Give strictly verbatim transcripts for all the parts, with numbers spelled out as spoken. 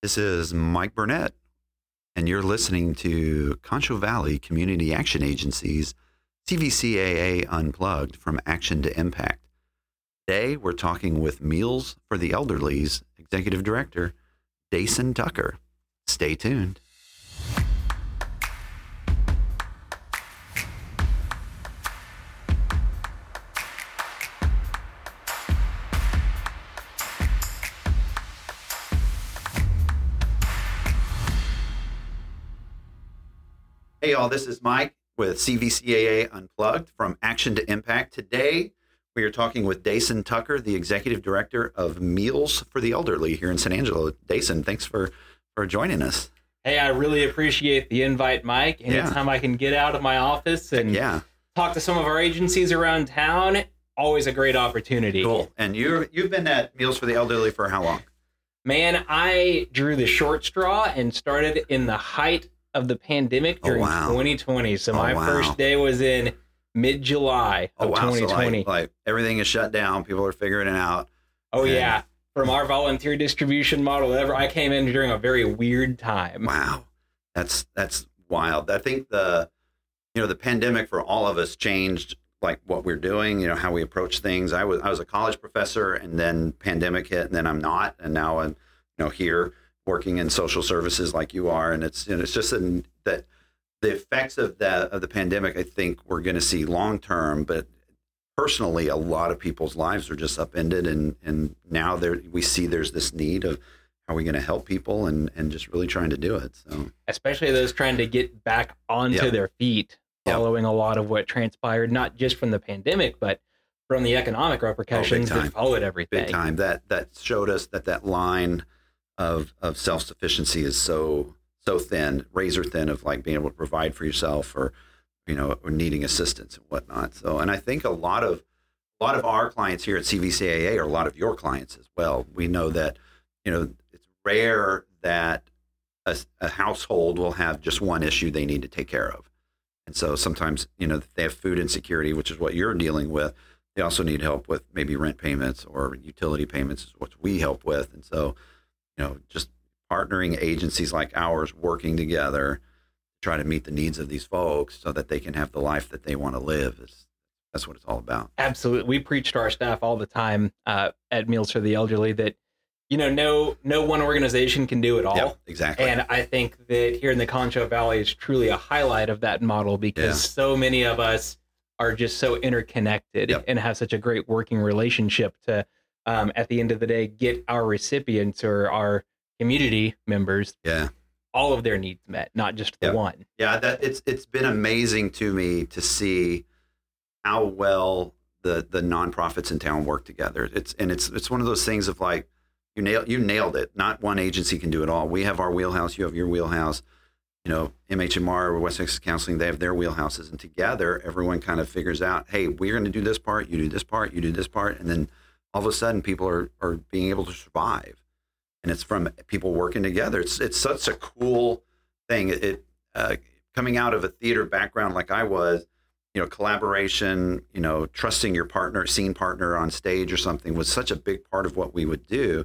This is Mike Burnett, and you're listening to Concho Valley Community Action Agencies, C V C A A Unplugged, From Action to Impact. Today, we're talking with Meals for the Elderly's Executive Director, Dason Tucker. Stay tuned. Hey, y'all, this is Mike with C V C A A Unplugged, From Action to Impact. Today, we are talking with Dason Tucker, the Executive Director of Meals for the Elderly here in San Angelo. Dason, thanks for, for joining us. Hey, I really appreciate the invite, Mike. Anytime yeah. I can get out of my office and yeah. talk to some of our agencies around town, always a great opportunity. Cool. And you're, you've been at Meals for the Elderly for how long? Man, I drew the short straw and started in the height of the pandemic during oh, wow. twenty twenty. So my oh, wow. first day was in mid-July of oh, wow. twenty twenty. So like, like everything is shut down. People are figuring it out. Oh and... yeah. From our volunteer distribution model, whatever, I came in during a very weird time. Wow. That's, that's wild. I think the, you know, the pandemic for all of us changed like what we're doing, you know, how we approach things. I was, I was a college professor, and then pandemic hit, and then I'm not. And now I'm, you know, here, working in social services like you are, and it's and it's just an, that the effects of that of the pandemic, I think we're going to see long term, but personally, a lot of people's lives are just upended, and and now there we see there's this need of how are we going to help people, and and just really trying to do it. So especially those trying to get back onto yep. their feet, following yep. a lot of what transpired, not just from the pandemic, but from the economic repercussions oh, that followed everything. Big time. That that showed us that that line of of self-sufficiency is so so thin, razor thin, of like being able to provide for yourself, or you know, or needing assistance and whatnot. So, and I think a lot of a lot of our clients here at C V C A A are a lot of your clients as well. We know that, you know, it's rare that a, a household will have just one issue they need to take care of, and so sometimes, you know, they have food insecurity, which is what you're dealing with. They also need help with maybe rent payments or utility payments, is what we help with, and so. You know, just partnering agencies like ours, working together to try to meet the needs of these folks so that they can have the life that they want to live. It's, that's what it's all about. Absolutely. We preach to our staff all the time uh, at Meals for the Elderly that, you know, no no one organization can do it all. Yep, exactly. And I think that here in the Concho Valley is truly a highlight of that model, because yeah. so many of us are just so interconnected yep. and have such a great working relationship to Um, at the end of the day, get our recipients or our community members, yeah, all of their needs met, not just the yeah. one. Yeah, that it's it's been amazing to me to see how well the the nonprofits in town work together. It's and it's it's one of those things of like you nail you nailed it. Not one agency can do it all. We have our wheelhouse. You have your wheelhouse. You know, M H M R or West Texas Counseling, they have their wheelhouses, and together everyone kind of figures out, hey, we're going to do this part. You do this part. You do this part, and then. All of a sudden, people are, are being able to survive, and it's from people working together. It's it's such a cool thing. It, it uh, coming out of a theater background like I was, you know, collaboration, you know, trusting your partner, scene partner on stage or something was such a big part of what we would do,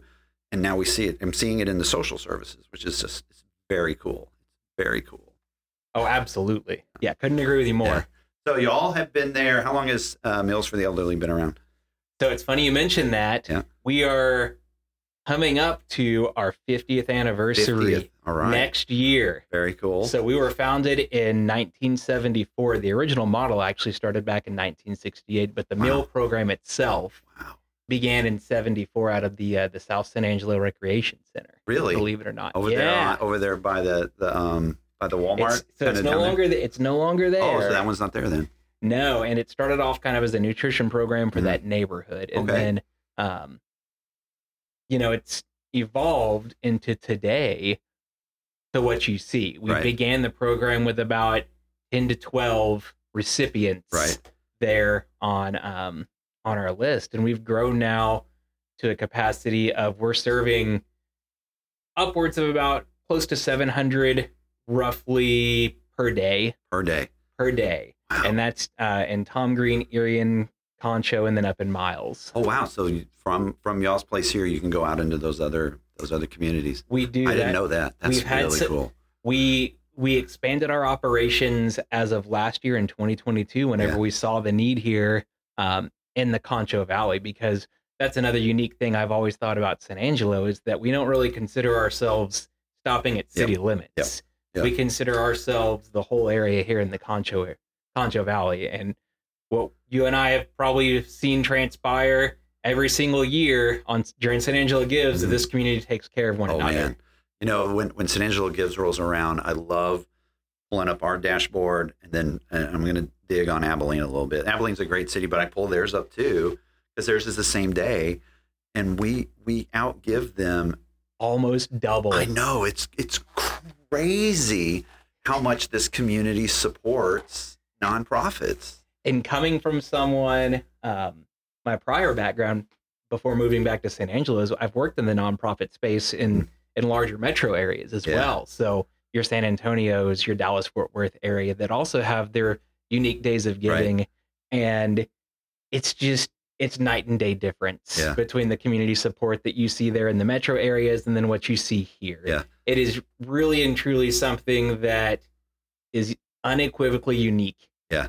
and now we see it. I'm seeing it in the social services, which is just it's very cool. It's very cool. Oh, absolutely. Yeah, couldn't agree with you more. Yeah. So you all have been there. How long has uh, Meals for the Elderly been around? So it's funny you mentioned that. Yeah. We are coming up to our fiftieth anniversary fiftieth. All right. next year. Very cool. So we were founded in nineteen seventy-four. The original model actually started back in nineteen sixty-eight, but the wow. meal program itself wow. began in seventy-four out of the uh, the South San Angelo Recreation Center. Really? Believe it or not. Over yeah. there, uh, over there by the, the um by the Walmart. It's, so it's no longer the, it's no longer there. Oh, so that one's not there then. No, and it started off kind of as a nutrition program for mm-hmm. that neighborhood. And okay. then, um, you know, it's evolved into today to what you see. We right. began the program with about ten to twelve recipients right. there on um, on our list. And we've grown now to a capacity of we're serving upwards of about close to seven hundred roughly per day. Per day. Per day. Wow. And that's uh, in Tom Green, Irian, Concho, and then up in Miles. Oh, wow. So you, from from y'all's place here, you can go out into those other those other communities. We do. I that. didn't know that. That's We've really some, cool. We we expanded our operations as of last year in twenty twenty-two whenever yeah. we saw the need here um, in the Concho Valley, because that's another unique thing I've always thought about San Angelo is that we don't really consider ourselves stopping at city yep. limits. Yep. Yep. We consider ourselves the whole area here in the Concho Concho Valley. And what you and I have probably seen transpire every single year on during San Angelo Gives mm-hmm. that this community takes care of one oh, another. Man. You know, when, when San Angelo Gives rolls around, I love pulling up our dashboard, and then and I'm going to dig on Abilene a little bit. Abilene's a great city, but I pull theirs up too, because theirs is the same day, and we we outgive them almost double. I know it's it's crazy how much this community supports nonprofits. And coming from someone, um, my prior background before moving back to San Angelo is I've worked in the nonprofit space in in larger metro areas as yeah. well. So your San Antonio's, your Dallas Fort Worth area that also have their unique days of giving, right. and it's just. It's night and day difference yeah. between the community support that you see there in the metro areas and then what you see here. Yeah. It is really and truly something that is unequivocally unique. Yeah.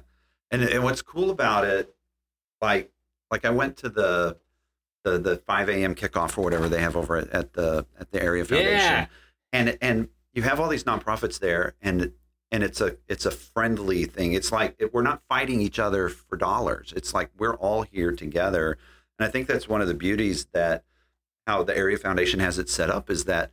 And and what's cool about it, like like I went to the the the five a.m. kickoff or whatever they have over at, at the at the Area Foundation. Yeah. And and you have all these nonprofits there, and And it's a it's a friendly thing. It's like it, we're not fighting each other for dollars. It's like we're all here together. And I think that's one of the beauties that how the Area Foundation has it set up is that,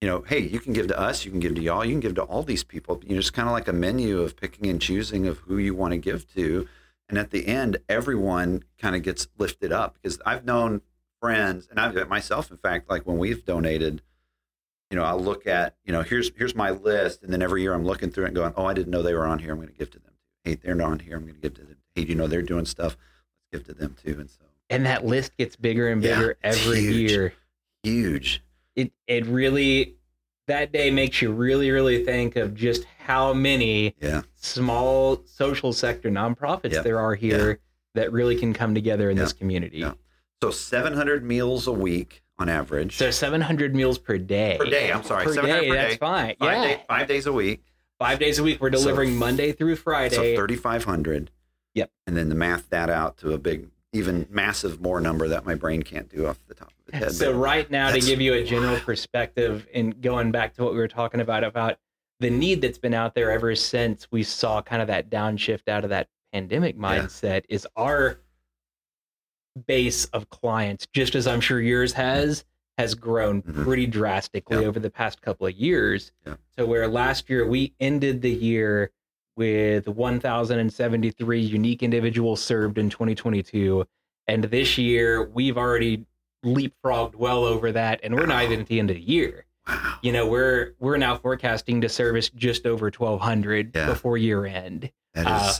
you know, hey, you can give to us, you can give to y'all, you can give to all these people. You know, it's kind of like a menu of picking and choosing of who you want to give to. And at the end, everyone kind of gets lifted up, because I've known friends, and I've myself, in fact, like when we've donated, you know, I'll look at, you know, here's here's my list, and then every year I'm looking through it and going, oh, I didn't know they were on here. I'm going to give to them. Hey, they're not on here. I'm going to give to them. Hey, you know, they're doing stuff. Let's give to them too. And so, and that list gets bigger and bigger yeah, every huge, year. Huge. It it really that day makes you really really think of just how many yeah. small social sector nonprofits yeah. there are here yeah. that really can come together in yeah. this community. Yeah. So seven hundred meals a week. On average. So seven hundred meals per day. Per day, I'm sorry. Per day, per that's day. fine. Five, yeah. day, five days a week. Five days a week. We're delivering so, Monday through Friday. So thirty-five hundred. Yep. And then the math that out to a big, even massive more number that my brain can't do off the top of its head. So but right now, to give you a general perspective, and going back to what we were talking about, about the need that's been out there ever since we saw kind of that downshift out of that pandemic mindset yeah. is our base of clients, just as I'm sure yours has has grown mm-hmm. pretty drastically yeah. over the past couple of years yeah. So where last year we ended the year with one thousand seventy-three unique individuals served in twenty twenty-two, and this year we've already leapfrogged well over that, and we're wow. not even at the end of the year. Wow. You know, we're we're now forecasting to service just over twelve hundred yeah. before year end. That is uh,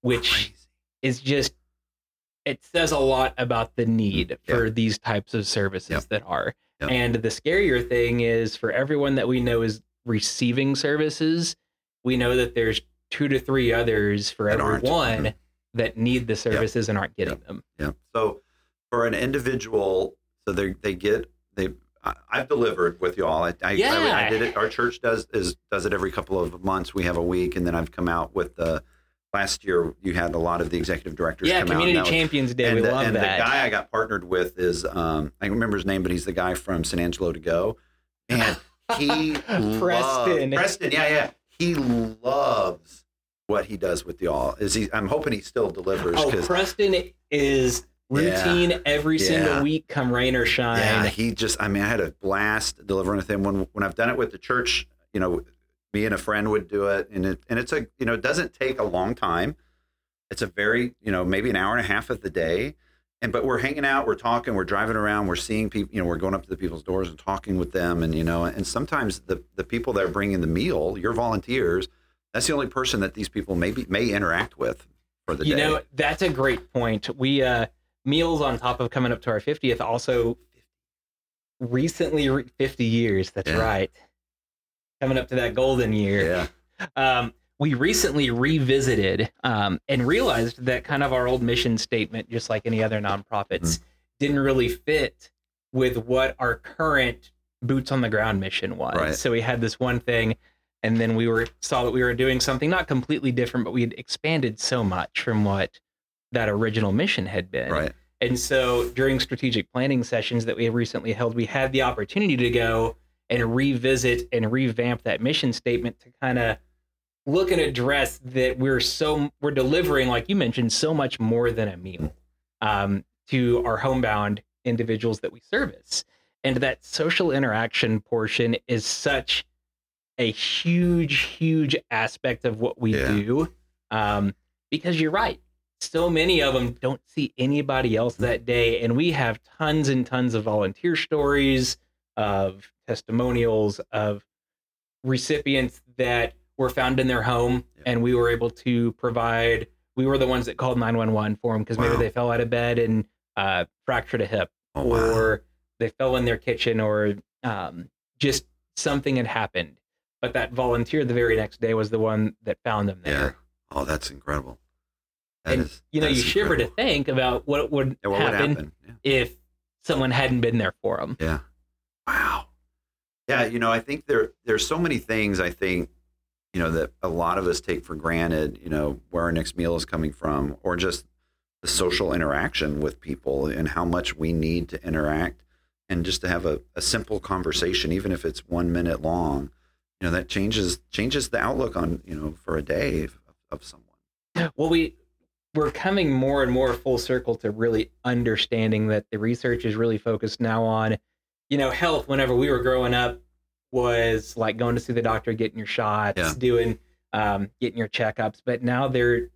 which crazy. Is just it says a lot about the need for yeah. these types of services yep. that are. Yep. And the scarier thing is for everyone that we know is receiving services, we know that there's two to three others for that everyone mm-hmm. that need the services yep. and aren't getting yep. them. Yeah. So for an individual, so they they get, they I, I've delivered with y'all. I I, yeah. I I did it. Our church does is does it every couple of months. We have a week, and then I've come out with the, last year, you had a lot of the executive directors yeah, come Community out. Yeah, Community Champions Day. We the, love and that. And the guy I got partnered with is, um, I don't remember his name, but he's the guy from San Angelo to Go. And he Preston. Loved, Preston, yeah, yeah. He loves what he does with y'all. Is he? I'm hoping he still delivers. Oh, Preston is routine yeah, every yeah. single week, come rain or shine. Yeah, he just, I mean, I had a blast delivering with him. When, when I've done it with the church, you know, me and a friend would do it, and it and it's a you know it doesn't take a long time. It's a very you know maybe an hour and a half of the day, and but we're hanging out, we're talking, we're driving around, we're seeing people, you know, we're going up to the people's doors and talking with them, and you know, and sometimes the the people that are bringing the meal, your volunteers, that's the only person that these people maybe may interact with for the you day. You know, that's a great point. We uh, meals on top of coming up to our fiftieth, also recently re- fifty years. That's yeah. right. Coming up to that golden year. Yeah. Um, we recently revisited um, and realized that kind of our old mission statement, just like any other nonprofits, mm-hmm. didn't really fit with what our current boots on the ground mission was. Right. So we had this one thing, and then we were saw that we were doing something not completely different, but we had expanded so much from what that original mission had been. Right. And so during strategic planning sessions that we recently held, we had the opportunity to go and revisit and revamp that mission statement to kind of look and address that we're so we're delivering, like you mentioned, so much more than a meal um, to our homebound individuals that we service. And that social interaction portion is such a huge, huge aspect of what we yeah. do, um, because you're right. So many of them don't see anybody else that day. And we have tons and tons of volunteer stories, of testimonials, of recipients that were found in their home yeah. and we were able to provide, we were the ones that called nine one one for them because wow. maybe they fell out of bed and uh, fractured a hip oh, or wow. they fell in their kitchen or um, just something had happened. But that volunteer the very next day was the one that found them there. Yeah. Oh, that's incredible. That and, is, you know, you shiver incredible. to think about what would yeah, what happen, would happen? Yeah. if someone hadn't been there for them. Yeah. Wow. Yeah. You know, I think there, there's so many things I think, you know, that a lot of us take for granted, you know, where our next meal is coming from, or just the social interaction with people and how much we need to interact and just to have a, a simple conversation, even if it's one minute long, you know, that changes, changes the outlook on, you know, for a day of, of someone. Well, we, we're coming more and more full circle to really understanding that the research is really focused now on, you know, health. Whenever we were growing up was like going to see the doctor, getting your shots, yeah. doing, um, getting your checkups. But now they're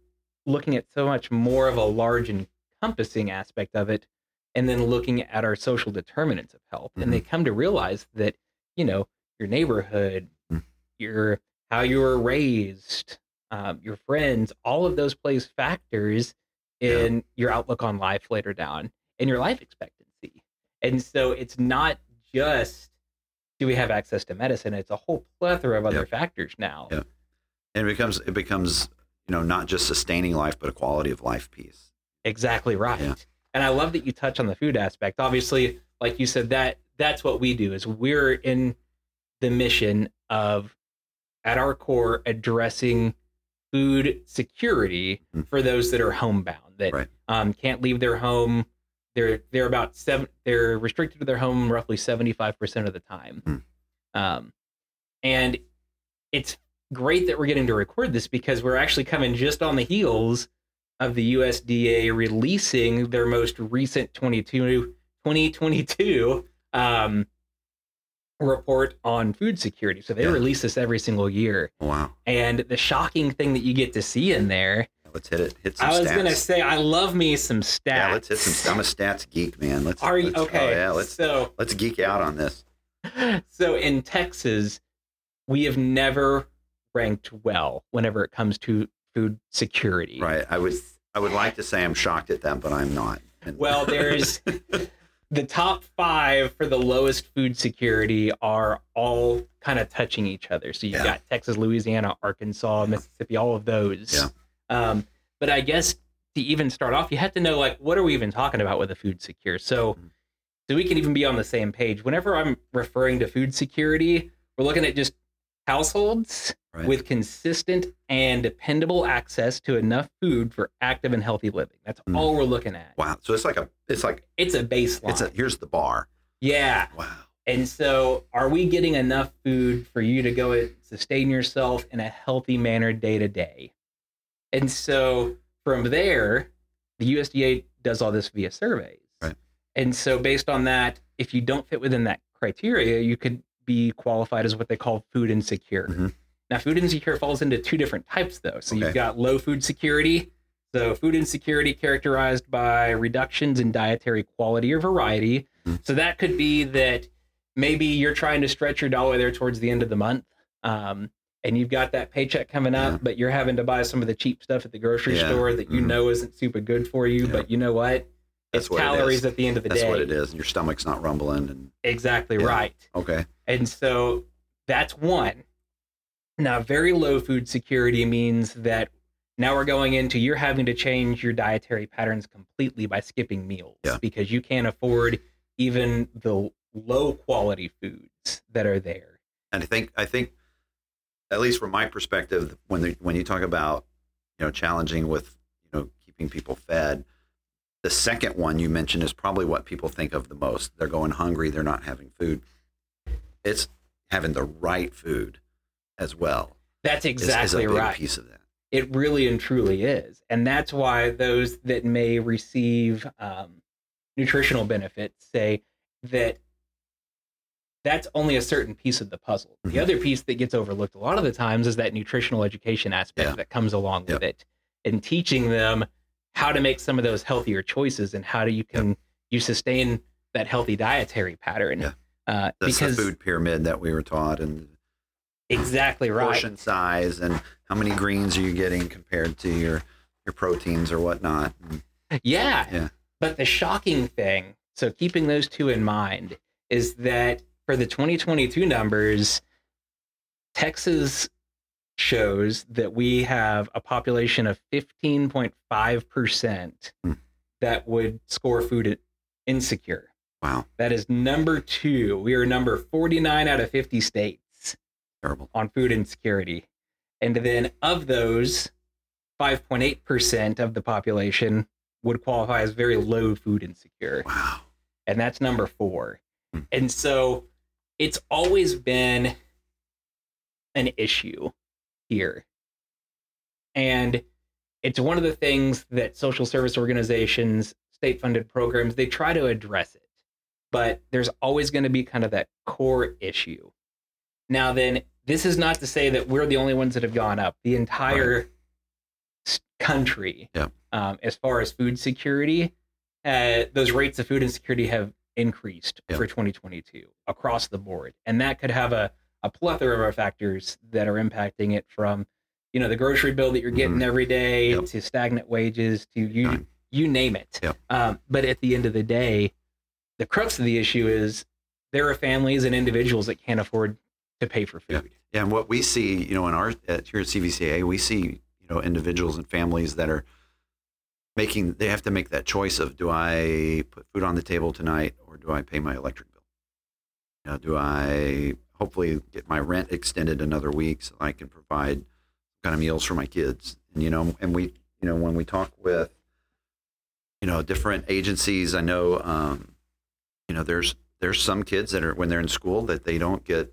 looking at so much more of a large encompassing aspect of it. And then looking at our social determinants of health. Mm-hmm. And they come to realize that, you know, your neighborhood, mm-hmm. your, how you were raised, Um, your friends, all of those plays factors in yeah. your outlook on life later down and your life expectancy. And so it's not just, do we have access to medicine? It's a whole plethora of other yeah. factors now. Yeah. And it becomes, it becomes, you know, not just sustaining life, but a quality of life piece. Exactly right. Yeah. And I love that you touch on the food aspect. Obviously, like you said, that that's what we do is we're in the mission of, at our core, addressing food security for those that are homebound, that right. um, can't leave their home. They're they're about seven. They're restricted to their home roughly seventy-five percent of the time. Mm. Um, and it's great that we're getting to record this because we're actually coming just on the heels of the U S D A releasing their most recent twenty-two, twenty twenty-two um, report on food security. So they yeah. release this every single year. Wow. And the shocking thing that you get to see in there. Let's hit it. Hit some I was going to say, I love me some stats. Yeah, let's hit some. I'm a stats geek, man. Let's, Are you, let's, okay. Oh, yeah, let's, so, let's geek out on this. So in Texas, we have never ranked well whenever it comes to food security. Right. I would, I would like to say I'm shocked at that, but I'm not. And, well, there's... The top five for the lowest food security are all kind of touching each other. So you've yeah. got Texas, Louisiana, Arkansas, Mississippi, all of those. Yeah. Um, but I guess to even start off, you have to know, like, what are we even talking about with the food secure? So, mm-hmm. so we can even be on the same page. Whenever I'm referring to food security, we're looking at just households right. with consistent and dependable access to enough food for active and healthy living. That's mm. all we're looking at. Wow. So it's like a, it's like, it's a baseline. It's a, here's the bar. Yeah. Wow. And so are we getting enough food for you to go and sustain yourself in a healthy manner day to day? And so from there, the U S D A does all this via surveys. Right. And so based on that, if you don't fit within that criteria, you could be qualified as what they call food insecure. Mm-hmm. Now, food insecure falls into two different types, though. So okay. you've got low food security. So food insecurity characterized by reductions in dietary quality or variety. Mm-hmm. So that could be that maybe you're trying to stretch your dollar there towards the end of the month, um, and you've got that paycheck coming up, yeah. but you're having to buy some of the cheap stuff at the grocery yeah. store that you mm-hmm. know isn't super good for you, yeah. but you know what? It's That's calories it at the end of the That's day. That's what it is. And your stomach's not rumbling. And Exactly yeah. right. Okay. And so that's one. Now, very low food security means that now we're going into you're having to change your dietary patterns completely by skipping meals yeah. because you can't afford even the low quality foods that are there. And I think, I think, at least from my perspective, when the, when you talk about, you know, challenging with, you know, keeping people fed, the second one you mentioned is probably what people think of the most. They're going hungry. They're not having food. It's having the right food as well. That's exactly is, is a big right. piece of that. It really and truly is. And that's why those that may receive um, nutritional benefits say that that's only a certain piece of the puzzle. Mm-hmm. The other piece that gets overlooked a lot of the times is that nutritional education aspect yeah. that comes along yep. with it, and teaching them how to make some of those healthier choices and how do you can yep. you sustain that healthy dietary pattern. Yeah. Uh, that's because the food pyramid that we were taught, and exactly right. portion size and how many greens are you getting compared to your, your proteins or whatnot. And, yeah. yeah. But the shocking thing, so keeping those two in mind, is that for the twenty twenty-two numbers, Texas shows that we have a population of fifteen point five percent mm. that would score food insecure. Wow. That is number two. We are number forty-nine out of fifty states. Terrible. On food insecurity. And then of those, five point eight percent of the population would qualify as very low food insecure. Wow. And that's number four. Mm-hmm. And so it's always been an issue here. And it's one of the things that social service organizations, state-funded programs, they try to address it. But there's always going to be kind of that core issue. Now then, this is not to say that we're the only ones that have gone up. The entire right. country, yeah. um, as far as food security, uh, those rates of food insecurity have increased yeah. for twenty twenty-two across the board. And that could have a, a plethora of factors that are impacting it, from, you know, the grocery bill that you're getting mm-hmm. every day yep. to stagnant wages to you, Nine. you name it. Yep. Um, but at the end of the day, the crux of the issue is there are families and individuals that can't afford to pay for food. Yeah. yeah, and what we see, you know, in our at, here at C V C A, we see, you know, individuals and families that are making, they have to make that choice of, do I put food on the table tonight, or do I pay my electric bill? You know, do I hopefully get my rent extended another week so I can provide kind of meals for my kids? And, you know, and we, you know, when we talk with, you know, different agencies, I know, um, you know, there's there's some kids that are, when they're in school, that they don't get,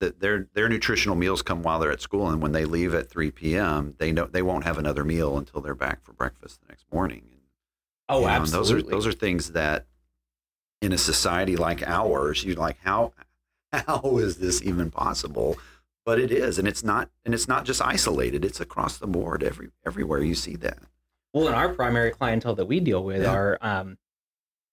that their their nutritional meals come while they're at school, and when they leave at three p.m., they know they won't have another meal until they're back for breakfast the next morning. And, oh, you know, absolutely. And those are those are things that, in a society like ours, you're like, how how is this even possible? But it is, and it's not, and it's not just isolated; it's across the board. Every everywhere you see that. Well, and our primary clientele that we deal with yeah. are. Um,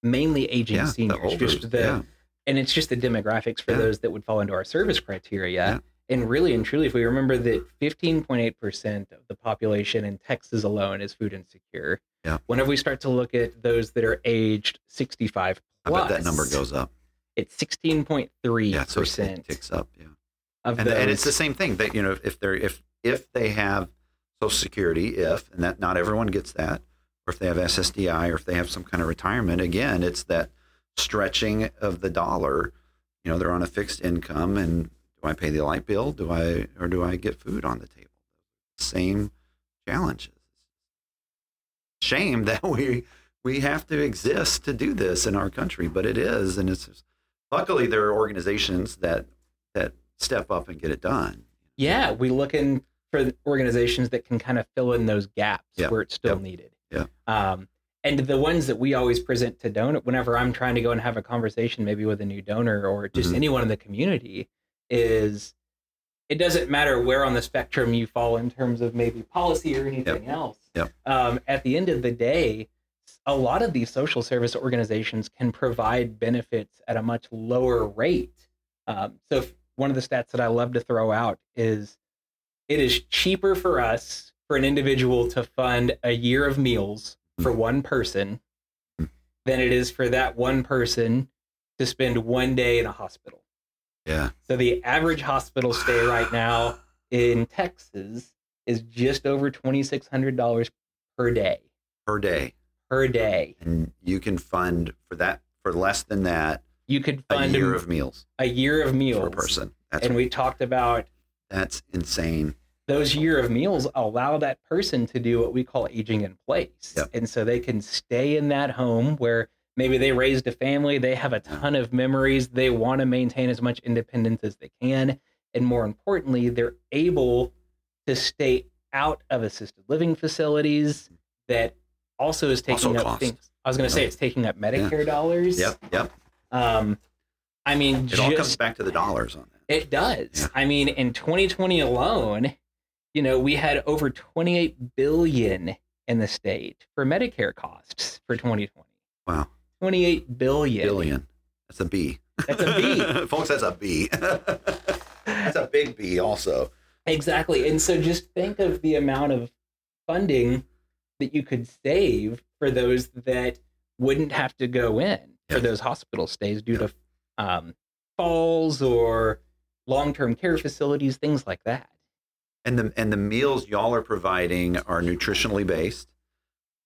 mainly aging yeah, seniors, the older, just the, yeah. and it's just the demographics for yeah. those that would fall into our service criteria. Yeah. And really and truly, if we remember that fifteen point eight percent of the population in Texas alone is food insecure. Yeah. Whenever we start to look at those that are aged sixty-five plus, I bet that number goes up. It's sixteen point three percent. Yeah, so it ticks up. Yeah. Of and, those, and it's the same thing that, you know, if they're, if, if they have Social Security, if, and that not everyone gets that, or if they have S S D I, or if they have some kind of retirement, again, it's that stretching of the dollar. You know, they're on a fixed income, and do I pay the light bill? Do I, or do I get food on the table? Same challenges. Shame that we we have to exist to do this in our country, but it is, and it's just, luckily there are organizations that that step up and get it done. Yeah, we look in for organizations that can kind of fill in those gaps yep. where it's still yep. needed. Yeah. Um, and the ones that we always present to donor, whenever I'm trying to go and have a conversation, maybe with a new donor or just mm-hmm. anyone in the community, is it doesn't matter where on the spectrum you fall in terms of maybe policy or anything yep. else. Yep. Um, at the end of the day, a lot of these social service organizations can provide benefits at a much lower rate. Um, so if, one of the stats that I love to throw out is it is cheaper for us for an individual to fund a year of meals for one person than it is for that one person to spend one day in a hospital. Yeah. So the average hospital stay right now in Texas is just over twenty-six hundred dollars per day. Per day. Per day. And you can fund for that, for less than that, you could fund a year of meals, a year of meals per person. That's and right. We talked about that's insane. Those year of meals allow that person to do what we call aging in place. Yep. And so they can stay in that home where maybe they raised a family, they have a ton of memories, they want to maintain as much independence as they can. And more importantly, they're able to stay out of assisted living facilities that also is taking also up cost. things. I was going to say it's taking up Medicare yeah. dollars. Yep, yep. Um, I mean, it just, all comes back to the dollars on that. It does. Yeah. I mean, in twenty twenty alone, you know, we had over twenty-eight billion dollars in the state for Medicare costs for twenty twenty. Wow. twenty-eight billion dollars. Billion. That's a B. That's a B. Folks, that's a B. That's a big B also. Exactly. And so just think of the amount of funding that you could save for those that wouldn't have to go in for those hospital stays due to um, falls or long-term care facilities, things like that. And the and the meals y'all are providing are nutritionally based.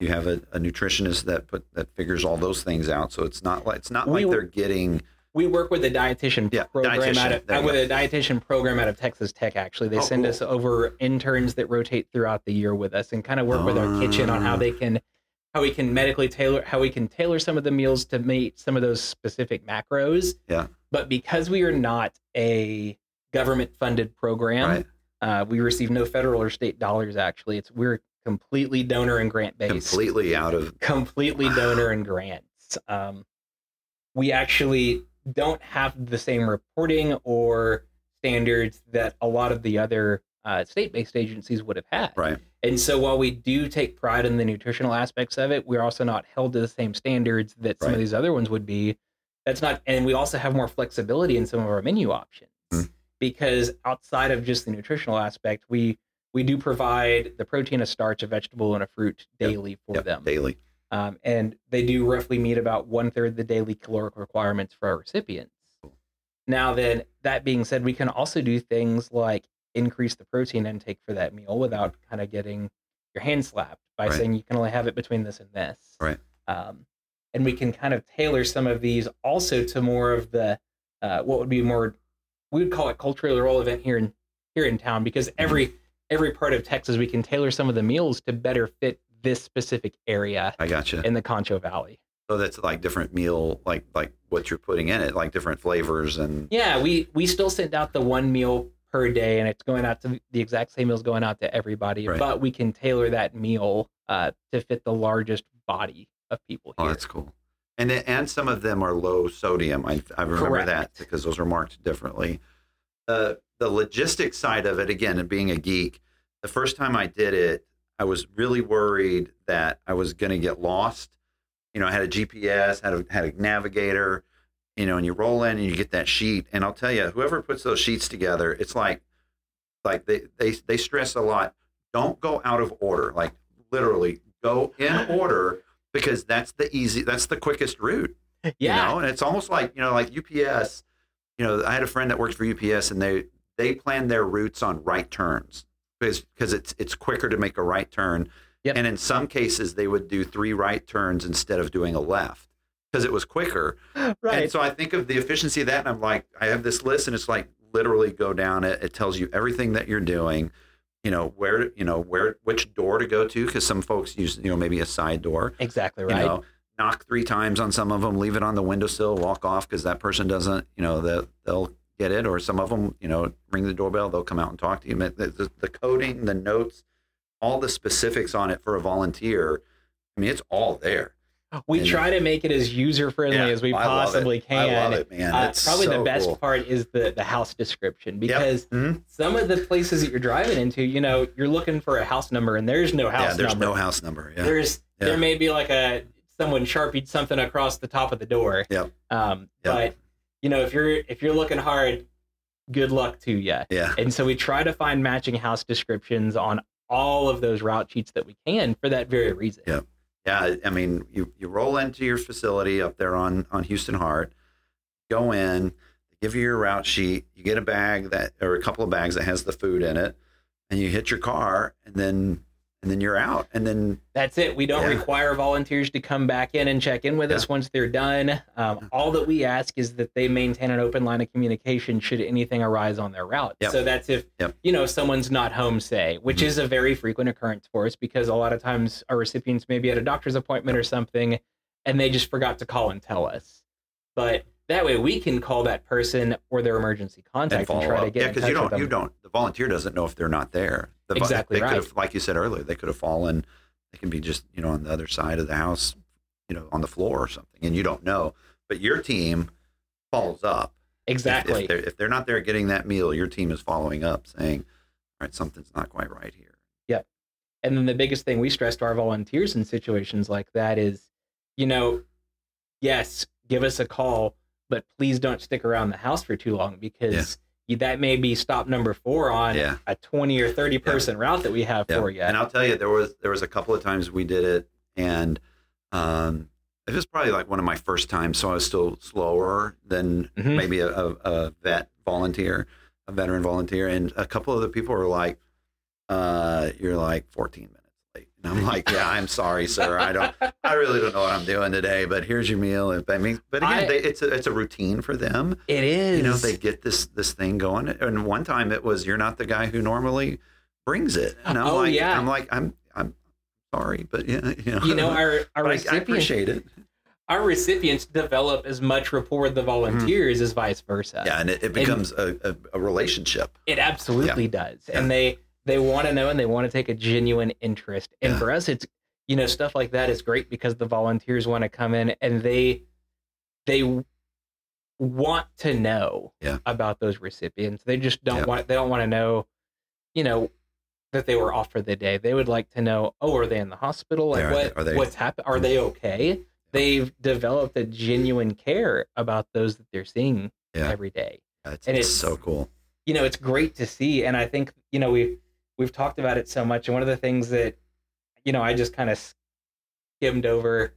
You have a, a nutritionist that put that figures all those things out. So it's not like it's not we, like they're getting. We work with a dietitian yeah, program dietitian, out of, uh, with a dietitian program out of Texas Tech. Actually, they oh, send cool. us over interns that rotate throughout the year with us and kind of work uh, with our kitchen on how they can, how we can medically tailor, how we can tailor some of the meals to meet some of those specific macros. Yeah. But because we are not a government-funded program. Right. Uh, we receive no federal or state dollars. Actually, it's we're completely donor and grant based. Completely out of completely donor and grants. Um, we actually don't have the same reporting or standards that a lot of the other uh, state-based agencies would have had. Right. And so while we do take pride in the nutritional aspects of it, we're also not held to the same standards that some right. of these other ones would be. That's not, and we also have more flexibility in some of our menu options. Mm. Because outside of just the nutritional aspect, we we do provide the protein, a starch, a vegetable, and a fruit daily yep, for yep, them. Daily. Um, and they do roughly meet about one-third the daily caloric requirements for our recipients. Cool. Now then, that being said, we can also do things like increase the protein intake for that meal without kind of getting your hand slapped by right. saying you can only have it between this and this. Right. Um, and we can kind of tailor some of these also to more of the, uh, what would be more... we would call it culturally relevant here in here in town, because every every part of Texas, we can tailor some of the meals to better fit this specific area. I gotcha. In the Concho Valley. So that's like different meal, like like what you're putting in it, like different flavors and. Yeah, we we still send out the one meal per day, and it's going out to the exact same meal's going out to everybody, right. but we can tailor that meal uh, to fit the largest body of people here. Oh, that's cool. And and some of them are low sodium. I, I remember Correct. that because those are marked differently. Uh, the logistics side of it, again, and being a geek, the first time I did it, I was really worried that I was going to get lost. You know, I had a G P S, had a, had a navigator, you know, and you roll in and you get that sheet. And I'll tell you, whoever puts those sheets together, it's like, like they, they, they stress a lot. Don't go out of order. Like literally go in order. Because that's the easy, that's the quickest route, you yeah. know? And it's almost like, you know, like U P S, you know, I had a friend that worked for U P S and they, they plan their routes on right turns because, because it's, it's quicker to make a right turn. Yep. And in some cases they would do three right turns instead of doing a left because it was quicker. Right. And so I think of the efficiency of that. And I'm like, I have this list and it's like, literally go down it. It tells you everything that you're doing, you know, where, you know, where, which door to go to, because some folks use, you know, maybe a side door. Exactly right. You know, knock three times on some of them, leave it on the windowsill, walk off, because that person doesn't, you know, they'll, they'll get it. Or some of them, you know, ring the doorbell, they'll come out and talk to you. The, the, the coding, the notes, all the specifics on it for a volunteer, I mean, it's all there. We and, try to make it as user-friendly yeah, as we possibly I can. I love it, man. Uh, probably so the best cool. part is the, the house description, because yep. mm-hmm. some of the places that you're driving into, you know, you're looking for a house number, and there's no house number. Yeah, there's number. no house number. Yeah. There's yeah. There may be like a someone sharpied something across the top of the door. Yep. Um, yep. But, you know, if you're if you're looking hard, good luck to you. Yeah. And so we try to find matching house descriptions on all of those route sheets that we can for that very reason. Yeah. Yeah, I mean, you, you roll into your facility up there on, on Houston Heart, go in, give you your route sheet, you get a bag that, or a couple of bags that has the food in it, and you hit your car, and then and then you're out. And then that's it. We don't yeah. require volunteers to come back in and check in with yeah. us once they're done. Um, all that we ask is that they maintain an open line of communication should anything arise on their route. Yep. So that's if, yep. you know, someone's not home, say, which mm-hmm. is a very frequent occurrence for us, because a lot of times our recipients may be at a doctor's appointment or something, and they just forgot to call and tell us. But that way we can call that person or their emergency contact and, and try up. to get yeah, in touch you don't, with them. You don't, the volunteer doesn't know if they're not there. The, exactly they right. Could have, like you said earlier, they could have fallen. They can be just, you know, on the other side of the house, you know, on the floor or something, and you don't know. But your team follows up. Exactly. If, if, they're, if they're not there getting that meal, your team is following up saying, all right, something's not quite right here. Yep. And then the biggest thing we stress to our volunteers in situations like that is, you know, yes, give us a call, but please don't stick around the house for too long, because yeah. that may be stop number four on yeah. a twenty or thirty person yeah. route that we have yeah. for you. And I'll tell you, there was, there was a couple of times we did it, and um, it was probably like one of my first times. So I was still slower than mm-hmm. maybe a, a, a vet volunteer, a veteran volunteer. And a couple of the people were like, uh, you're like fourteen minutes late. And I'm like, yeah, I'm sorry, sir. I don't, I really don't know what I'm doing today, but here's your meal. And I mean, but again, I, they, it's a, it's a routine for them. It is. You know, they get this, this thing going. And one time it was, you're not the guy who normally brings it. And I'm oh, like, yeah. I'm like, I'm, I'm sorry, but yeah, you know, you know our, our recipients, I, I appreciate it. Our recipients develop as much rapport with the volunteers mm-hmm. as vice versa. Yeah. And it, it becomes and a, a, a relationship. It absolutely yeah. does. Yeah. And they, They want to know, and they want to take a genuine interest. And yeah. for us, it's, you know, stuff like that is great, because the volunteers want to come in and they, they want to know yeah. about those recipients. They just don't yeah. want, they don't want to know, you know, that they were off for the day. They would like to know, oh, are they in the hospital? Like, are, what, are they, what's happened? Are they okay? They've developed a genuine care about those that they're seeing yeah. every day. Yeah, it's, and it's, it's so cool. You know, it's great to see. And I think, you know, we've, We've talked about it so much, and one of the things that, you know, I just kind of skimmed over,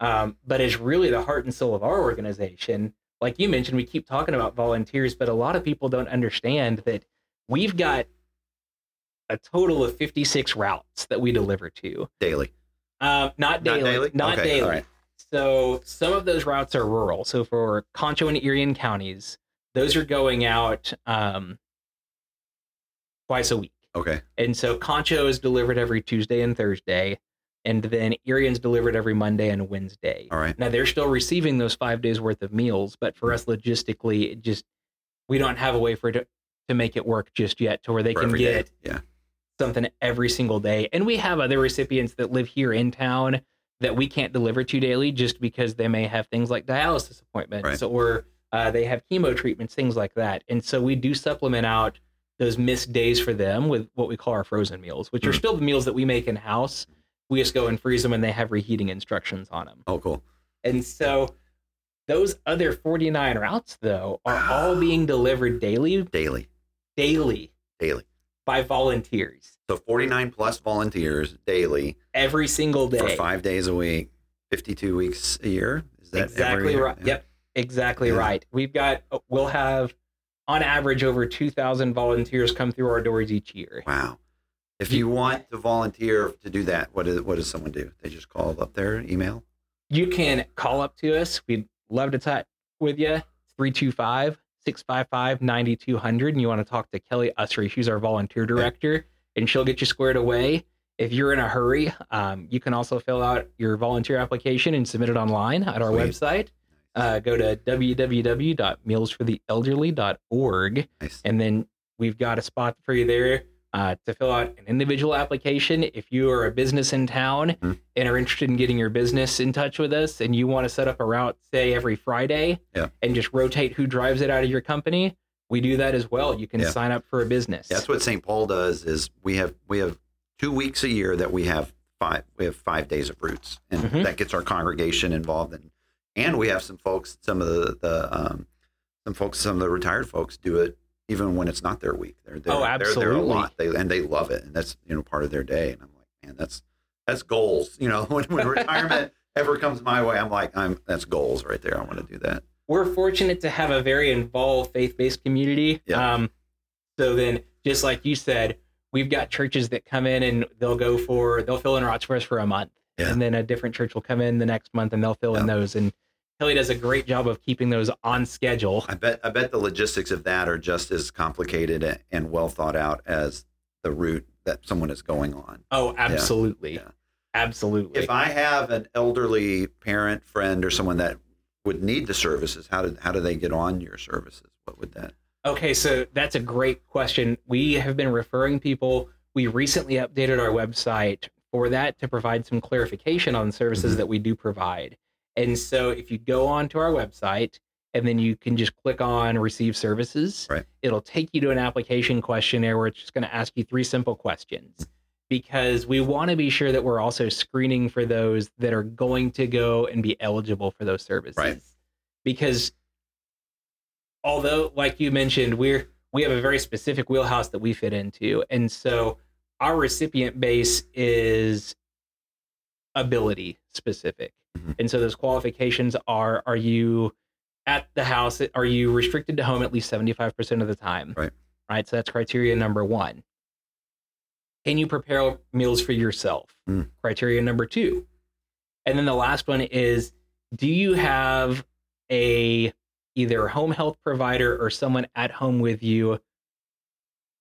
um, but is really the heart and soul of our organization. Like you mentioned, we keep talking about volunteers, but a lot of people don't understand that we've got a total of fifty-six routes that we deliver to. Daily. Uh, not daily. Not daily? Not okay, daily. Right. So some of those routes are rural. So for Concho and Irion counties, those are going out um, twice a week. Okay. And so Concho is delivered every Tuesday and Thursday, and then Irion's delivered every Monday and Wednesday. All right. Now they're still receiving those five days worth of meals, but for us logistically, it just, we don't have a way for it to, to make it work just yet to where they for can get yeah. something every single day. And we have other recipients that live here in town that we can't deliver to daily, just because they may have things like dialysis appointments right. or uh, they have chemo treatments, things like that. And so we do supplement out those missed days for them with what we call our frozen meals, which are mm. still the meals that we make in house. We just go and freeze them, and they have reheating instructions on them. Oh, cool. And so those other forty-nine routes, though, are ah. all being delivered daily, daily, daily, daily by volunteers. So forty-nine plus volunteers daily, every single day for five days a week, fifty-two weeks a year. Is that exactly right? Yeah. Yep. Exactly yeah. right. We've got, we'll have, on average, over two thousand volunteers come through our doors each year. Wow. If you want to volunteer to do that, what, is, what does someone do? They just call up there, email? You can call up to us. We'd love to talk with you. three two five, six five five, nine two zero zero. And you want to talk to Kelly Ussery. She's our volunteer director, okay. and she'll get you squared away. If you're in a hurry, um, you can also fill out your volunteer application and submit it online at our Sweet. website. Uh, go to w w w dot meals for the elderly dot org, nice. and then we've got a spot for you there uh, to fill out an individual application. If you are a business in town mm-hmm. and are interested in getting your business in touch with us, and you want to set up a route, say, every Friday yeah. and just rotate who drives it out of your company, we do that as well. You can yeah. sign up for a business. That's what Saint Paul does. Is we have we have two weeks a year that we have five we have five days of routes, and mm-hmm. that gets our congregation involved in. And we have some folks, some of the, the um, some folks, some of the retired folks do it even when it's not their week. They're, they're oh, absolutely, they're, they're a lot, they, and they love it, and that's you know part of their day. And I'm like, man, that's that's goals. You know, when, when retirement ever comes my way, I'm like, I'm that's goals right there. I want to do that. We're fortunate to have a very involved faith-based community. Yeah. Um, so then, just like you said, we've got churches that come in and they'll go for, they'll fill in rots for us for a month. Yeah. And then a different church will come in the next month and they'll fill yeah. in those. And Kelly does a great job of keeping those on schedule. I bet, I bet the logistics of that are just as complicated and well thought out as the route that someone is going on. Oh, absolutely. Yeah. Yeah. Absolutely. If I have an elderly parent, friend, or someone that would need the services, how do, how do they get on your services? What would that? Okay, so that's a great question. We have been referring people. We recently updated our website for that to provide some clarification on the services mm-hmm. that we do provide. And so if you go on to our website and then you can just click on receive services, right. it'll take you to an application questionnaire where it's just going to ask you three simple questions, because we want to be sure that we're also screening for those that are going to go and be eligible for those services. Right. Because although, like you mentioned, we're, we have a very specific wheelhouse that we fit into. And so our recipient base is ability specific. Mm-hmm. And so those qualifications are, are you at the house? Are you restricted to home at least seventy-five percent of the time? Right. Right. So that's criteria number one. Can you prepare meals for yourself? Mm. Criteria number two. And then the last one is, do you have a either home health provider or someone at home with you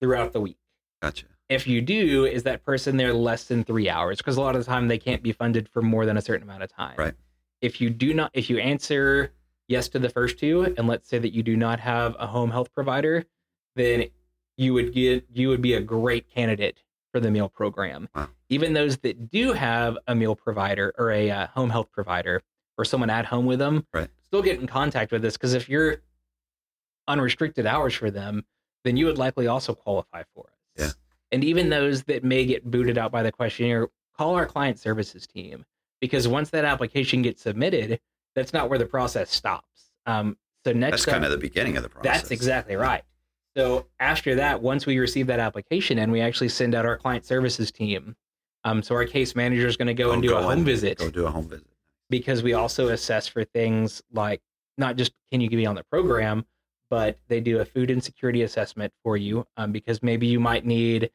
throughout the week? Gotcha. If you do, is that person there less than three hours? Because a lot of the time they can't be funded for more than a certain amount of time. Right. If you do not, if you answer yes to the first two, and let's say that you do not have a home health provider, then you would get, you would be a great candidate for the meal program. Wow. Even those that do have a meal provider or a uh, home health provider or someone at home with them, right. still get in contact with us, because if you're unrestricted hours for them, then you would likely also qualify for us. Yeah. And even those that may get booted out by the questionnaire, call our client services team, because once that application gets submitted, that's not where the process stops. Um, so next, that's kind of the beginning of the process. That's exactly right. So after that, once we receive that application, and we actually send out our client services team, um, so our case manager is going to go and do a home visit. Go do a home visit. Because we also assess for things like, not just can you be on the program, but they do a food insecurity assessment for you, um, because maybe you might need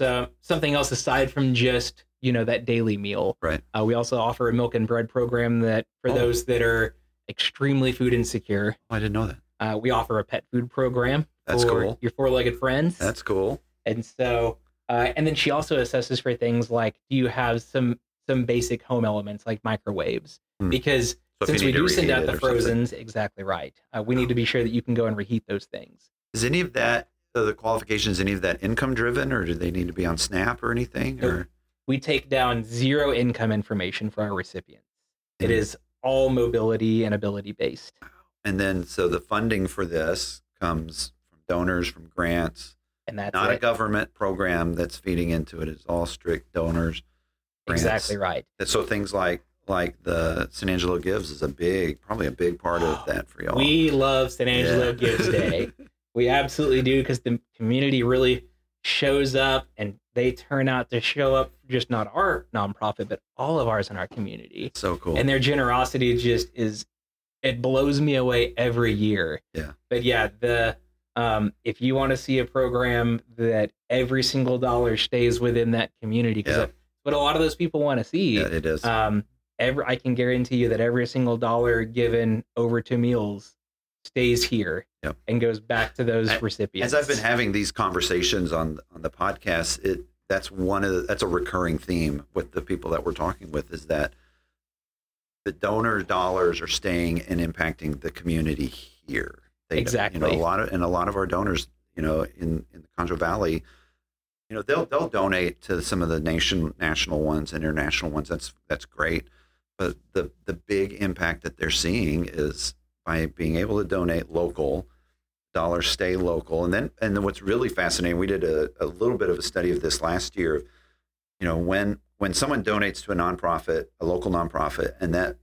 some, something else aside from just, you know, that daily meal. Right. Uh, we also offer a milk and bread program that for oh. those that are extremely food insecure. Oh, I didn't know that. Uh, we offer a pet food program. That's cool. Your four-legged friends. That's cool. And so, uh, and then she also assesses for things like, do you have some some basic home elements like microwaves? Hmm. Because so since we do send out the frozens, something. Exactly right. Uh, we oh. need to be sure that you can go and reheat those things. Is any of that so the qualifications? Any of that income driven, or do they need to be on SNAP or anything? So or we take down zero income information for our recipients. Mm-hmm. It is all mobility and ability based. And then, so the funding for this comes donors from grants, and that's not it. A government program that's feeding into it. It's all strict donors, grants. Exactly right. And so things like like the San Angelo Gives is a big, probably a big part oh, of that for y'all. We love San Angelo yeah. Gives Day. We absolutely do, because the community really shows up, and they turn out to show up, just not our nonprofit, but all of ours in our community. So cool. And their generosity just is, it blows me away every year. Yeah. But yeah, the Um, if you want to see a program that every single dollar stays within that community, because yeah. what a lot of those people want to see, yeah, it is. Um, every, I can guarantee you that every single dollar given over to meals stays here yep. and goes back to those I, recipients. As I've been having these conversations on on the podcast, it that's one of the, that's a recurring theme with the people that we're talking with, is that the donor dollars are staying and impacting the community here. They, exactly. You know, a lot of and a lot of our donors, you know, in, in the Concho Valley, you know, they'll they'll donate to some of the nation national ones, international ones. That's that's great, but the the big impact that they're seeing is by being able to donate local dollars, stay local, and then and then what's really fascinating. We did a, a little bit of a study of this last year. You know, when when someone donates to a nonprofit, a local nonprofit, and that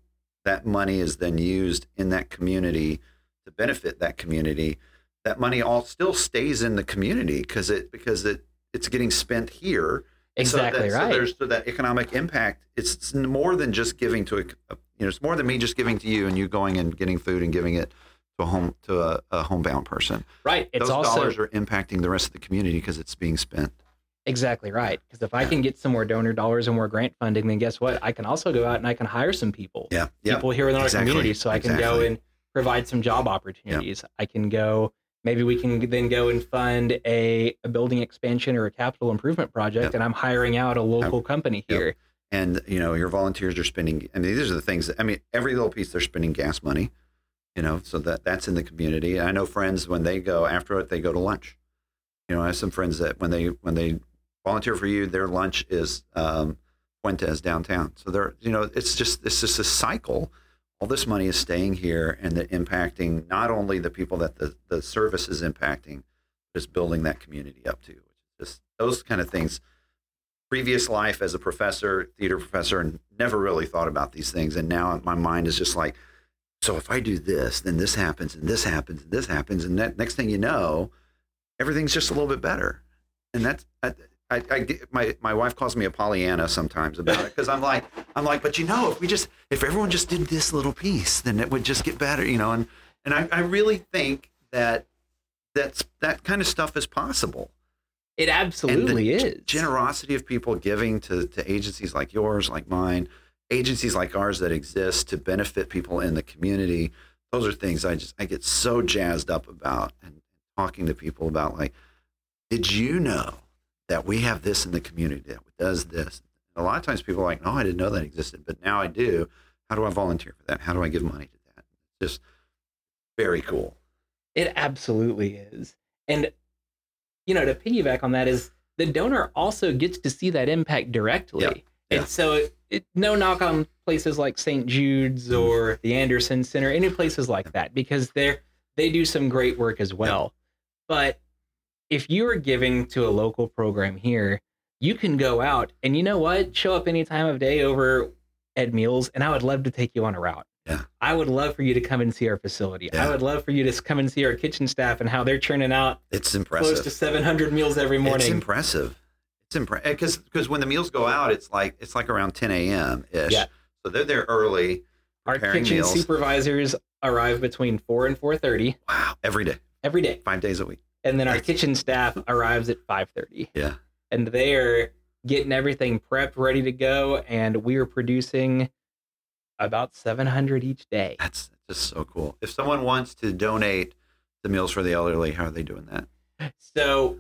that money is then used in that community to benefit that community, that money all still stays in the community because it because it it's getting spent here. Exactly so that, right. So there's so that economic impact. It's, it's more than just giving to a, a you know it's more than me just giving to you and you going and getting food and giving it to a home to a, a homebound person. Right. It's Those also, dollars are impacting the rest of the community because it's being spent. Exactly right. Because if I can get some more donor dollars and more grant funding, then guess what? I can also go out and I can hire some people. Yeah. yeah. People here in our exactly. community. So I exactly. can go and provide some job opportunities. Yeah. I can go, maybe we can then go and fund a, a building expansion or a capital improvement project. Yeah. And I'm hiring out a local yeah. company here. Yeah. And, you know, your volunteers are spending, I mean, these are the things that, I mean, every little piece they're spending gas money, you know, so that that's in the community. I know friends, when they go after it, they go to lunch. You know, I have some friends that when they, when they volunteer for you, their lunch is um, Puentes downtown. So they're, you know, it's just, it's just a cycle. All this money is staying here and they're impacting not only the people that the, the service is impacting, just building that community up too. Just those kind of things. Previous life as a professor, theater professor, and never really thought about these things. And now my mind is just like, so if I do this, then this happens and this happens and this happens. And that next thing you know, everything's just a little bit better. And that's, I, I, I my, my wife calls me a Pollyanna sometimes about it. Cause I'm like, I'm like, but you know, if we just, if everyone just did this little piece, then it would just get better, you know? And, and I, I really think that that's, that kind of stuff is possible. It absolutely and the is. G- generosity of people giving to, to agencies like yours, like mine, agencies like ours that exist to benefit people in the community. Those are things I just I get so jazzed up about and talking to people about. Like, did you know that we have this in the community that does this? And a lot of times people are like, no, I didn't know that existed, but now I do. How do I volunteer for that? How do I give money to that? It's just very cool. It absolutely is, and. You know, to piggyback on that is the donor also gets to see that impact directly. Yeah, yeah. And so it, it, no knock on places like Saint Jude's or the Anderson Center, any places like that, because they're, they do some great work as well. Yeah. But if you are giving to a local program here, you can go out and you know what? Show up any time of day over at Meals, and I would love to take you on a route. Yeah. I would love for you to come and see our facility. Yeah. I would love for you to come and see our kitchen staff and how they're churning out. It's impressive. Close to seven hundred meals every morning. It's impressive. It's impressive because because when the meals go out, it's like it's like around ten a.m. ish. Yeah. So they're there early. Our kitchen meals. Supervisors arrive between four and four thirty. Wow! Every day. Every day. Five days a week. And then our kitchen staff arrives at five thirty. Yeah. And they're getting everything prepped, ready to go, and we are producing. About seven hundred each day. That's just so cool. If someone wants to donate to Meals for the Elderly, how are they doing that? So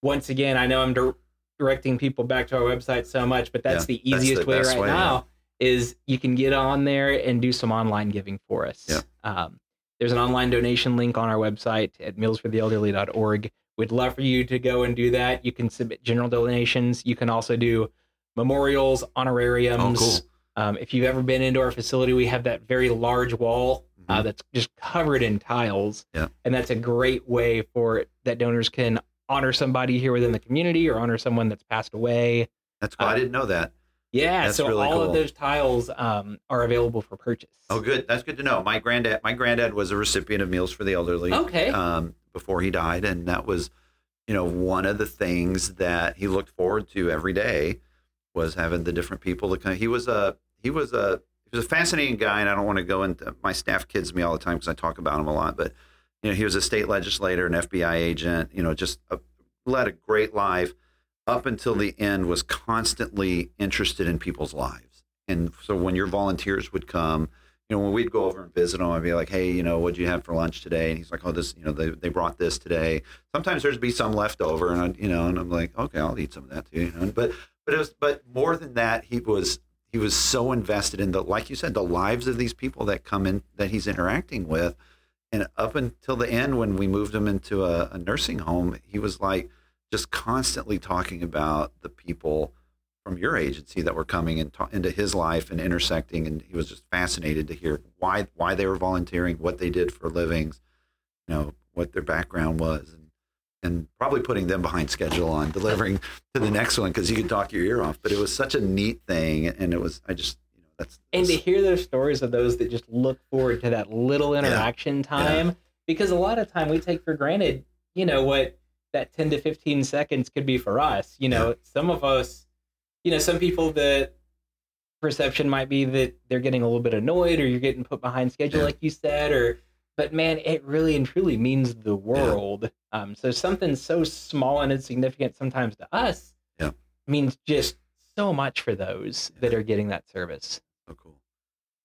once again, I know I'm di- directing people back to our website so much, but that's yeah, the easiest that's the way right way, now yeah. is you can get on there and do some online giving for us. Yeah. Um, there's an online donation link on our website at meals for the elderly dot org. We'd love for you to go and do that. You can submit general donations. You can also do memorials, honorariums. Oh, cool. Um, if you've ever been into our facility, we have that very large wall uh, that's just covered in tiles. Yeah. And that's a great way for that donors can honor somebody here within the community or honor someone that's passed away. That's why um, I didn't know that. Yeah. That's so really all cool. of those tiles um, are available for purchase. Oh, good. That's good to know. My granddad, my granddad was a recipient of Meals for the Elderly okay. um, before he died. And that was, you know, one of the things that he looked forward to every day was having the different people that kind of, he was a, He was a he was a fascinating guy, and I don't want to go into my staff kids me all the time because I talk about him a lot. But you know, he was a state legislator, an F B I agent. You know, just a, led a great life up until the end. Was constantly interested in people's lives, and so when your volunteers would come, you know, when we'd go over and visit him, I'd be like, "Hey, you know, what'd you have for lunch today?" And he's like, "Oh, this, you know, they they brought this today." Sometimes there'd be some left over, and I, you know, and I'm like, "Okay, I'll eat some of that too." You know, but but it was but more than that, he was. He was so invested in the, like you said, the lives of these people that come in, that he's interacting with. And up until the end, when we moved him into a, a nursing home, he was like just constantly talking about the people from your agency that were coming in, ta- into his life and intersecting. And he was just fascinated to hear why, why they were volunteering, what they did for livings, you know, what their background was. And, and probably putting them behind schedule on delivering to the next one because you could talk your ear off. But it was such a neat thing. And it was, I just, you know, that's. And that's, to hear those stories of those that just look forward to that little interaction yeah, time, yeah. because a lot of time we take for granted, you know, what that ten to fifteen seconds could be for us. You know, yeah. some of us, you know, some people the perception might be that they're getting a little bit annoyed or you're getting put behind schedule, yeah. like you said, or, but man, it really and truly means the world. Yeah. Um, so something so small and insignificant sometimes to us Yeah. Means just so much for those yeah. that are getting that service. So cool.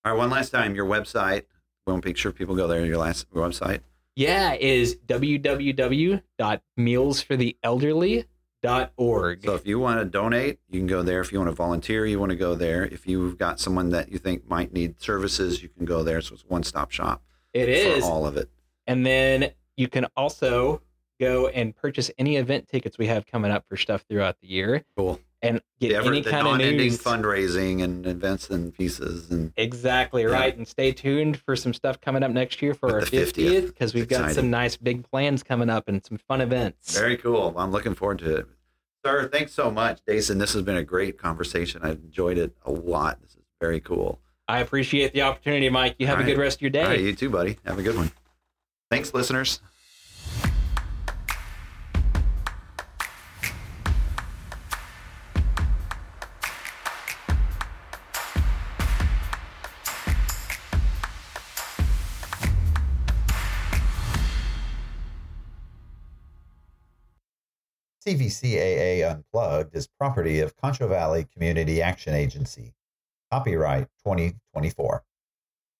All right. One last time, your website, we want to make sure people go there. Your last website. Yeah. Is w w w dot meals for the elderly dot org. So if you want to donate, you can go there. If you want to volunteer, you want to go there. If you've got someone that you think might need services, you can go there. So it's one-stop shop. It is. For all of it. And then you can also go and purchase any event tickets we have coming up for stuff throughout the year. Cool. And get Ever, any kind of news. Fundraising and events and pieces. And exactly yeah. right. And stay tuned for some stuff coming up next year for With our fiftieth, because we've Exciting. got some nice big plans coming up and some fun events. Very cool. I'm looking forward to it. Sir, thanks so much, Dason. This has been a great conversation. I've enjoyed it a lot. This is very cool. I appreciate the opportunity, Mike. You have All a right. good rest of your day. All right, you too, buddy. Have a good one. Thanks, listeners. C V C A A Unplugged is property of Concho Valley Community Action Agency. Copyright twenty twenty-four.